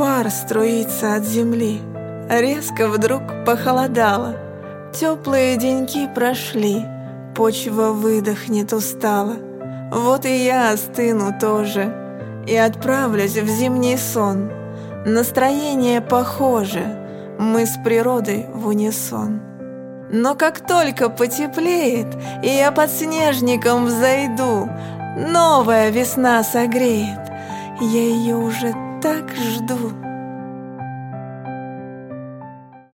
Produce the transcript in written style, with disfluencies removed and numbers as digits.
пар струится от земли. Резко вдруг похолодало, теплые деньки прошли, почва выдохнет устало. Вот и я остыну тоже и отправлюсь в зимний сон. Настроение похоже, мы с природой в унисон. Но как только потеплеет, и я подснежником взойду, новая весна согреет, я ее уже так жду.